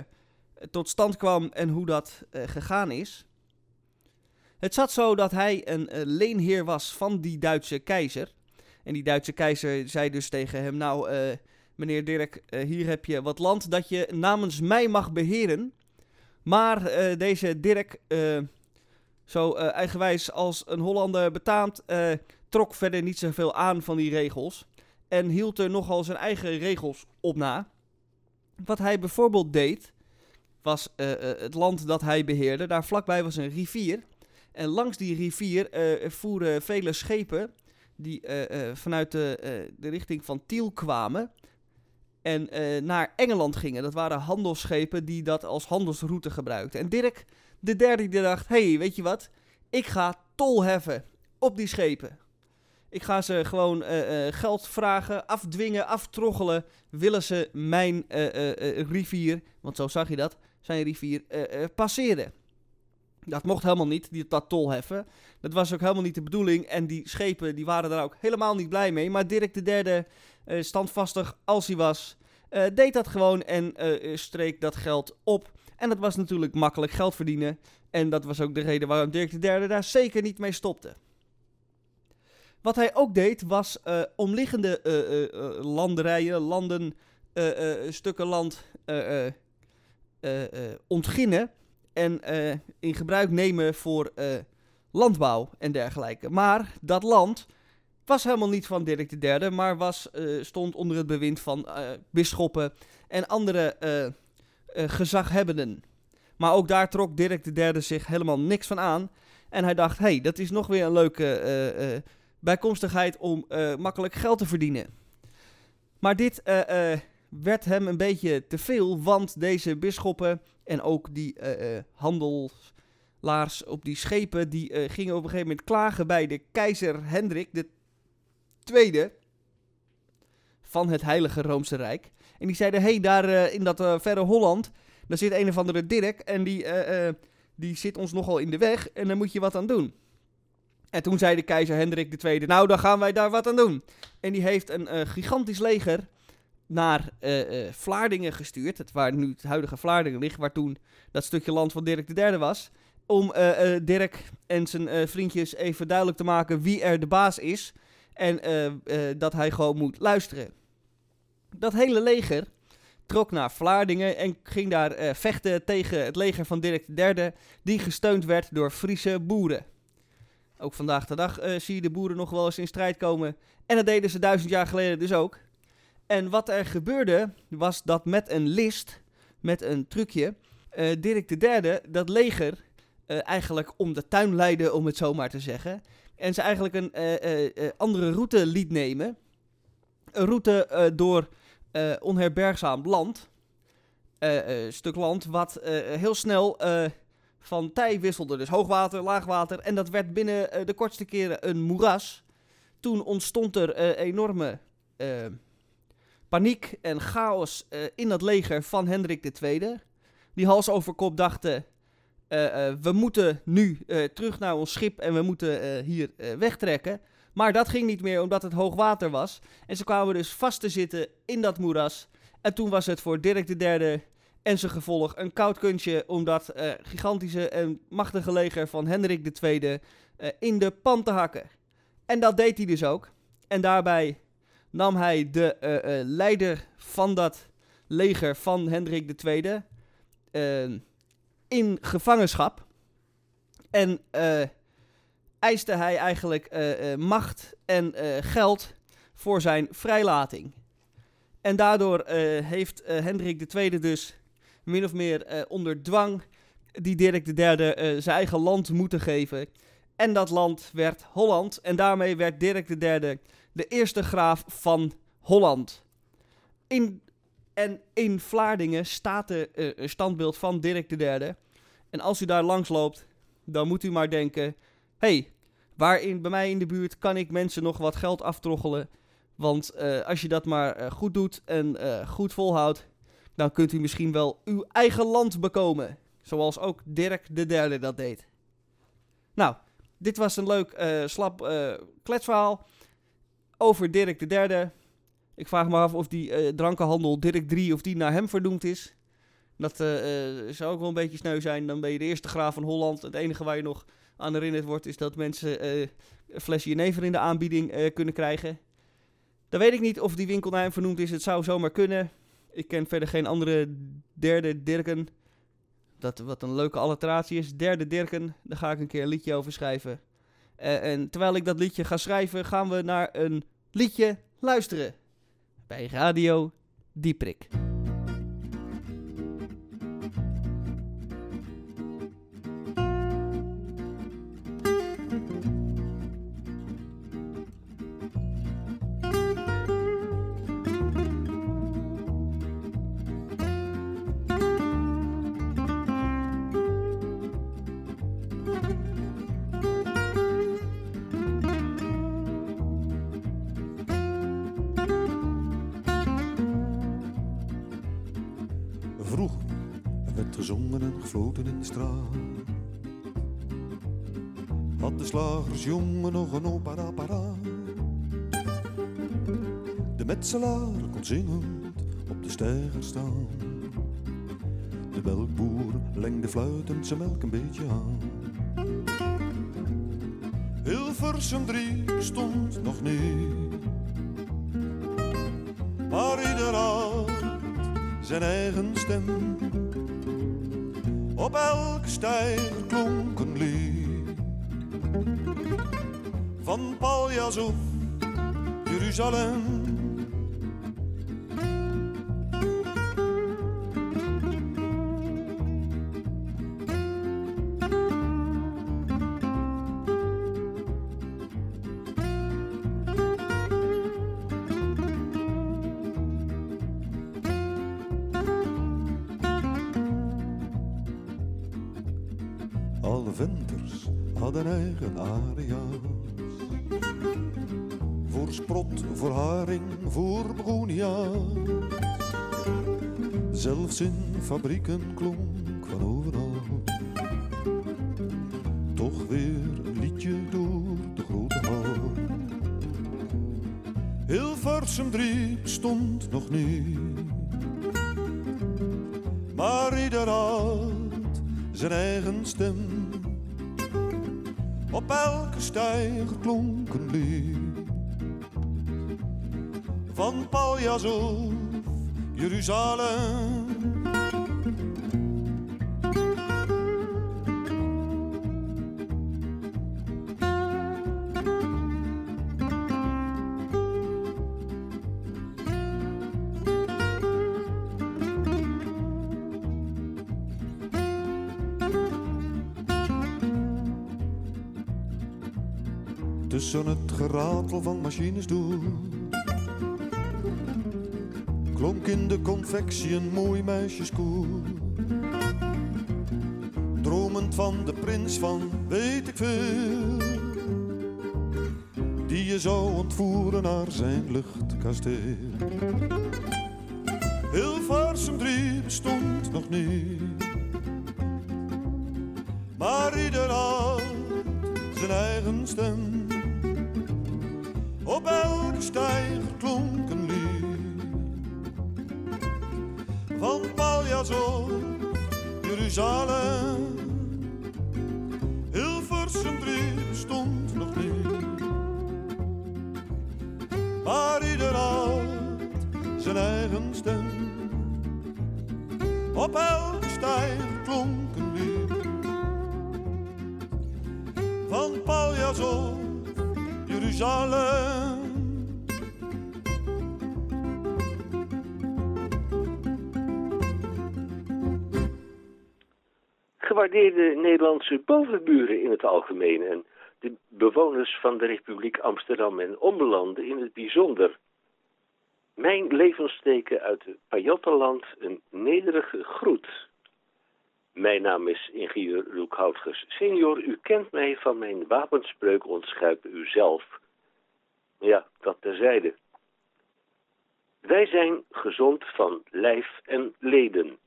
tot stand kwam en hoe dat uh, gegaan is. Het zat zo dat hij een uh, leenheer was van die Duitse keizer. En die Duitse keizer zei dus tegen hem, nou uh, meneer Dirk, uh, hier heb je wat land dat je namens mij mag beheren. Maar uh, deze Dirk, uh, zo uh, eigenwijs als een Hollander betaamt, uh, trok verder niet zoveel aan van die regels. En hield er nogal zijn eigen regels op na. Wat hij bijvoorbeeld deed, was uh, uh, het land dat hij beheerde. Daar vlakbij was een rivier. En langs die rivier uh, voeren vele schepen die uh, uh, vanuit de, uh, de richting van Tiel kwamen. En uh, naar Engeland gingen. Dat waren handelsschepen die dat als handelsroute gebruikten. En Dirk de derde die dacht, hé, hey, weet je wat? Ik ga tol heffen op die schepen. Ik ga ze gewoon uh, uh, geld vragen, afdwingen, aftroggelen. Willen ze mijn uh, uh, uh, rivier, want zo zag je dat, zijn rivier uh, uh, passeren. Dat mocht helemaal niet, die, dat tol heffen. Dat was ook helemaal niet de bedoeling. En die schepen die waren daar ook helemaal niet blij mee. Maar Dirk de derde, uh, standvastig als hij was, uh, deed dat gewoon en uh, streek dat geld op. En dat was natuurlijk makkelijk geld verdienen. En dat was ook de reden waarom Dirk de derde daar zeker niet mee stopte. Wat hij ook deed was uh, omliggende uh, uh, landerijen, landen, uh, uh, stukken land uh, uh, uh, uh, ontginnen en uh, in gebruik nemen voor uh, landbouw en dergelijke. Maar dat land was helemaal niet van Dirk de derde, maar was, uh, stond onder het bewind van uh, bisschoppen en andere uh, uh, gezaghebbenden. Maar ook daar trok Dirk de derde zich helemaal niks van aan. En hij dacht, hé, hey, dat is nog weer een leuke Uh, uh, bijkomstigheid om uh, makkelijk geld te verdienen. Maar dit uh, uh, werd hem een beetje te veel, want deze bisschoppen en ook die uh, uh, handelaars op die schepen, die uh, gingen op een gegeven moment klagen bij de keizer Hendrik de tweede van het Heilige Roomse Rijk. En die zeiden, hé, hey, daar uh, in dat uh, verre Holland, daar zit een of andere Dirk en die, uh, uh, die zit ons nogal in de weg en daar moet je wat aan doen. En toen zei de keizer Hendrik de tweede, nou dan gaan wij daar wat aan doen. En die heeft een uh, gigantisch leger naar uh, uh, Vlaardingen gestuurd, het, waar nu het huidige Vlaardingen ligt, waar toen dat stukje land van Dirk de derde was, om uh, uh, Dirk en zijn uh, vriendjes even duidelijk te maken wie er de baas is en uh, uh, dat hij gewoon moet luisteren. Dat hele leger trok naar Vlaardingen en ging daar uh, vechten tegen het leger van Dirk de derde, die gesteund werd door Friese boeren. Ook vandaag de dag uh, zie je de boeren nog wel eens in strijd komen. En dat deden ze duizend jaar geleden dus ook. En wat er gebeurde was dat met een list, met een trucje, uh, Dirk de derde dat leger uh, eigenlijk om de tuin leidde, om het zo maar te zeggen. En ze eigenlijk een uh, uh, uh, andere route liet nemen. Een route uh, door uh, onherbergzaam land. Uh, uh, stuk land wat uh, heel snel Uh, van tij wisselde, dus hoogwater, laagwater, en dat werd binnen uh, de kortste keren een moeras. Toen ontstond er uh, enorme uh, paniek en chaos uh, in dat leger van Hendrik de tweede. Die hals over kop dachten, uh, uh, we moeten nu uh, terug naar ons schip en we moeten uh, hier uh, wegtrekken. Maar dat ging niet meer, omdat het hoogwater was. En ze kwamen dus vast te zitten in dat moeras. En toen was het voor Dirk de derde... en zijn gevolg een koud kuntje, omdat uh, gigantische en machtige leger van Hendrik de tweede uh, in de pan te hakken. En dat deed hij dus ook. En daarbij nam hij de uh, uh, leider van dat leger van Hendrik de tweede uh, in gevangenschap. En uh, eiste hij eigenlijk uh, uh, macht en uh, geld voor zijn vrijlating. En daardoor uh, heeft uh, Hendrik de tweede dus min of meer uh, onder dwang die Dirk de derde uh, zijn eigen land moeten geven. En dat land werd Holland. En daarmee werd Dirk de derde de eerste graaf van Holland. In, en in Vlaardingen staat er uh, een standbeeld van Dirk de derde. En als u daar langs loopt, dan moet u maar denken, hey, waar in, bij mij in de buurt kan ik mensen nog wat geld aftroggelen? Want uh, als je dat maar uh, goed doet en uh, goed volhoudt, dan kunt u misschien wel uw eigen land bekomen. Zoals ook Dirk de derde dat deed. Nou, dit was een leuk uh, slap uh, kletsverhaal over Dirk de derde. Ik vraag me af of die uh, drankenhandel Dirk de derde of die naar hem vernoemd is. Dat uh, uh, zou ook wel een beetje sneu zijn. Dan ben je de eerste graaf van Holland. Het enige waar je nog aan herinnerd wordt is dat mensen uh, een flesje jenever in de aanbieding uh, kunnen krijgen. Dan weet ik niet of die winkel naar hem vernoemd is. Het zou zomaar kunnen. Ik ken verder geen andere derde Dirken. Dat wat een leuke alliteratie is. Derde Dirken. Daar ga ik een keer een liedje over schrijven. Uh, en terwijl ik dat liedje ga schrijven, gaan we naar een liedje luisteren. Bij Radio Dieperik. Had de slagersjongen nog een opera-para. De metselaar kon zingend op de steiger staan. De melkboer lengde fluitend zijn melk een beetje aan. Hilversum drie stond nog niet, maar ieder had zijn eigen stem. Op elke steiger klonk een lied, van Paljas of Jeruzalem. Alle venters hadden eigen aria's. Voor sprot, voor haring, voor begonia's. Zelfs in fabrieken klonk van overal toch weer een liedje door de grote hal. Hilversum drie stond nog niet, maar ieder had zijn eigen stem. Op elke steiger klonk een lied, van Paljas of Jeruzalem. Tussen het geratel van machines door klonk in de confectie een mooi meisjeskoor. Dromend van de prins van weet ik veel, die je zou ontvoeren naar zijn luchtkasteel. Hilversum drie bestond nog niet, maar ieder had zijn eigen stem. Op elke steiger klonk een lied, van Paljas of Jeruzalem. Hilversum drie stond nog niet, maar ieder had zijn eigen stem. Op elke steiger klonk een lied, van Paljas of Jeruzalem. Gewaardeerde Nederlandse bovenburen in het algemeen en de bewoners van de Republiek Amsterdam en ommelanden in het bijzonder. Mijn levensteken uit het Pajottenland, een nederige groet. Mijn naam is ingenieur Roekhouders Senior. U kent mij van mijn wapenspreuk ontschuip uzelf. Ja, dat terzijde. Wij zijn gezond van lijf en leden.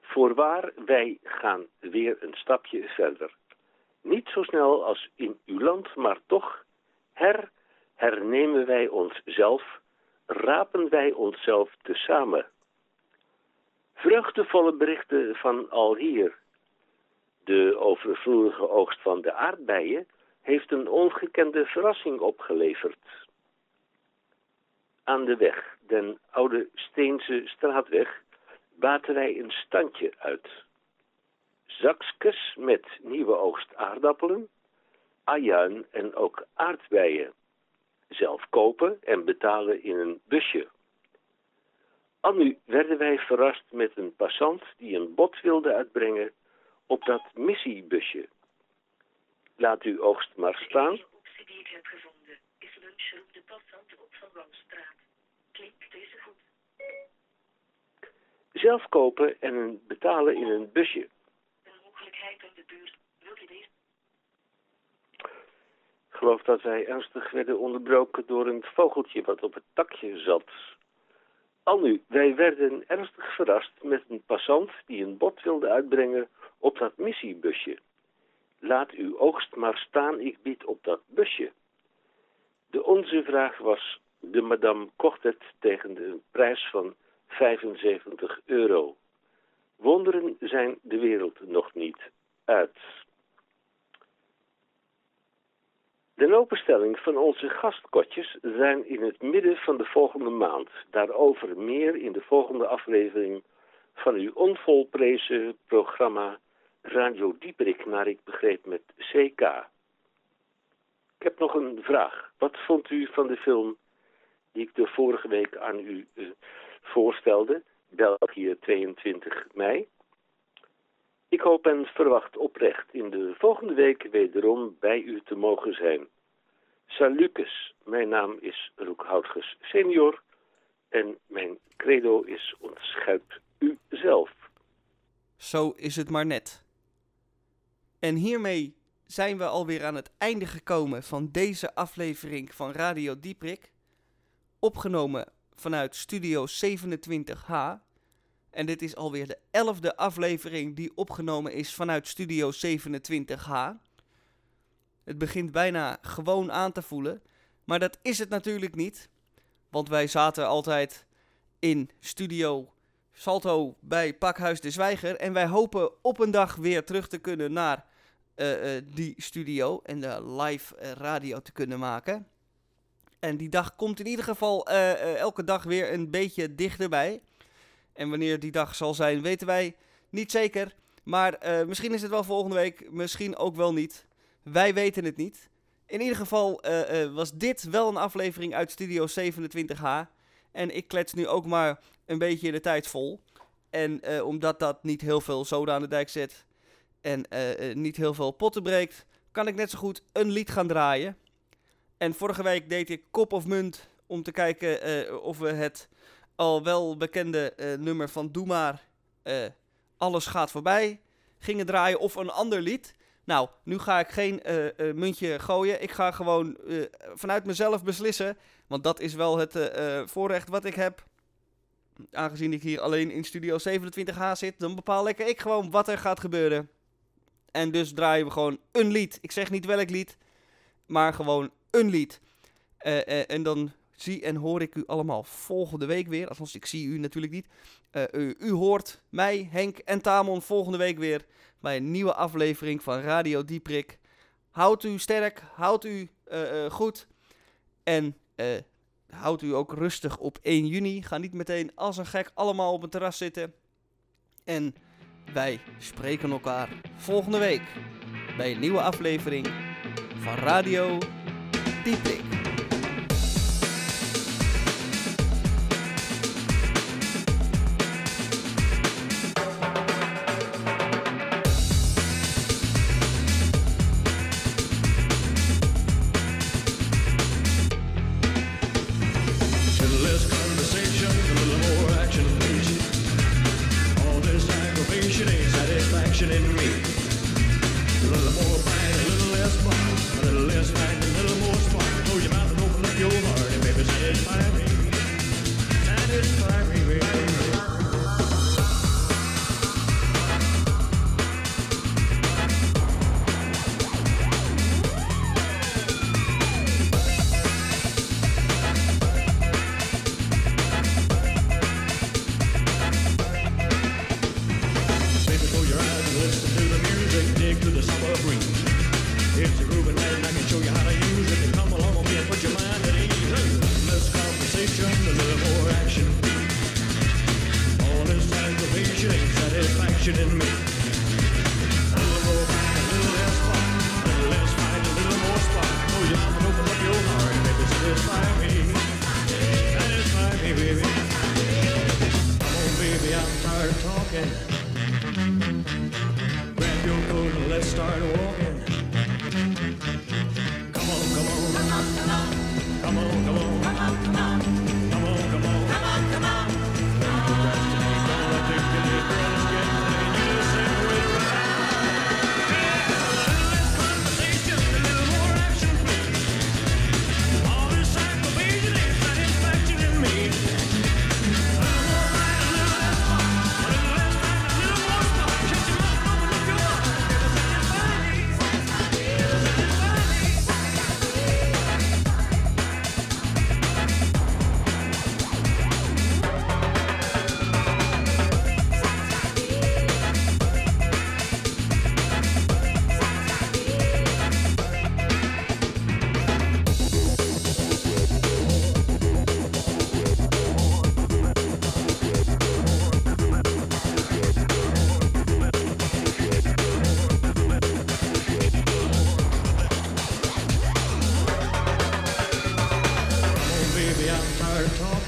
Voorwaar, wij gaan weer een stapje verder. Niet zo snel als in uw land, maar toch her, hernemen wij onszelf rapen wij onszelf te samen. Vreugdevolle berichten van alhier. De overvloedige oogst van de aardbeien heeft een ongekende verrassing opgeleverd. Aan de weg, den oude Steense straatweg, baten wij een standje uit. Zakskes met nieuwe oogst aardappelen, ajuin en ook aardbeien. Zelf kopen en betalen in een busje. Al nu werden wij verrast met een passant die een bod wilde uitbrengen op dat missiebusje. Laat uw oogst maar staan. De optie die ik heb gevonden is lunchen op de passant op Van Ramstraat. Klinkt deze goed? Zelf kopen en betalen in een busje. Een mogelijkheid in de buurt. Wil je deze? Ik geloof dat wij ernstig werden onderbroken door een vogeltje wat op het takje zat. Al nu, wij werden ernstig verrast met een passant die een bod wilde uitbrengen op dat missiebusje. Laat uw oogst maar staan, ik bied op dat busje. De onze vraag was, de madame kocht het tegen een prijs van vijfenzeventig euro. Wonderen zijn de wereld nog niet uit. De openstelling van onze gastkotjes zijn in het midden van de volgende maand. Daarover meer in de volgende aflevering van uw onvolprezen programma Radio Dieperik, naar ik begreep met C K. Ik heb nog een vraag. Wat vond u van de film die ik de vorige week aan u uh, voorstelde, België tweeëntwintig mei? Ik hoop en verwacht oprecht in de volgende week wederom bij u te mogen zijn. Salucus, mijn naam is Roekhouders Senior en mijn credo is ontschep u zelf. Zo is het maar net. En hiermee zijn we alweer aan het einde gekomen van deze aflevering van Radio Dieperik, opgenomen vanuit Studio zevenentwintig H... En dit is alweer de elfde aflevering die opgenomen is vanuit Studio zevenentwintig H. Het begint bijna gewoon aan te voelen, maar dat is het natuurlijk niet. Want wij zaten altijd in Studio Salto bij Pakhuis de Zwijger. En wij hopen op een dag weer terug te kunnen naar uh, uh, die studio en de live uh, radio te kunnen maken. En die dag komt in ieder geval uh, uh, elke dag weer een beetje dichterbij. En wanneer die dag zal zijn, weten wij niet zeker. Maar uh, misschien is het wel volgende week, misschien ook wel niet. Wij weten het niet. In ieder geval uh, uh, was dit wel een aflevering uit Studio zevenentwintig H. En ik klets nu ook maar een beetje de tijd vol. En uh, omdat dat niet heel veel zoden aan de dijk zet en uh, uh, niet heel veel potten breekt, kan ik net zo goed een lied gaan draaien. En vorige week deed ik kop of munt om te kijken uh, of we het al wel bekende uh, nummer van Doe Maar, uh, Alles gaat voorbij, gingen draaien of een ander lied. Nou, nu ga ik geen uh, uh, muntje gooien. Ik ga gewoon uh, vanuit mezelf beslissen. Want dat is wel het uh, uh, voorrecht wat ik heb. Aangezien ik hier alleen in Studio zevenentwintig H zit, dan bepaal lekker ik gewoon wat er gaat gebeuren. En dus draaien we gewoon een lied. Ik zeg niet welk lied, maar gewoon een lied. Uh, uh, en dan zie en hoor ik u allemaal volgende week weer. Althans, ik zie u natuurlijk niet. Uh, u, u hoort mij, Henk en Tamon volgende week weer bij een nieuwe aflevering van Radio Dieperik. Houdt u sterk, houdt u uh, uh, goed en uh, houdt u ook rustig op één juni. Ga niet meteen als een gek allemaal op het terras zitten. En wij spreken elkaar volgende week bij een nieuwe aflevering van Radio Dieperik. A little more pride, a little less fun, a little less pride, a little more spark.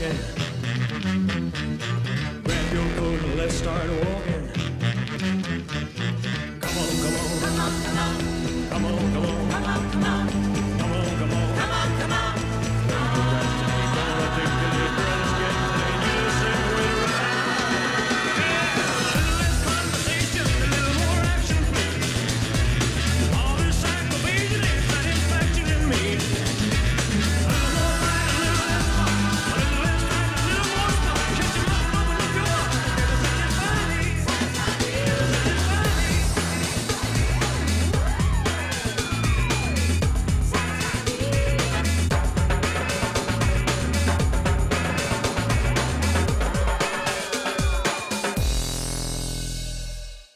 walking. Grab your coat and let's start walking.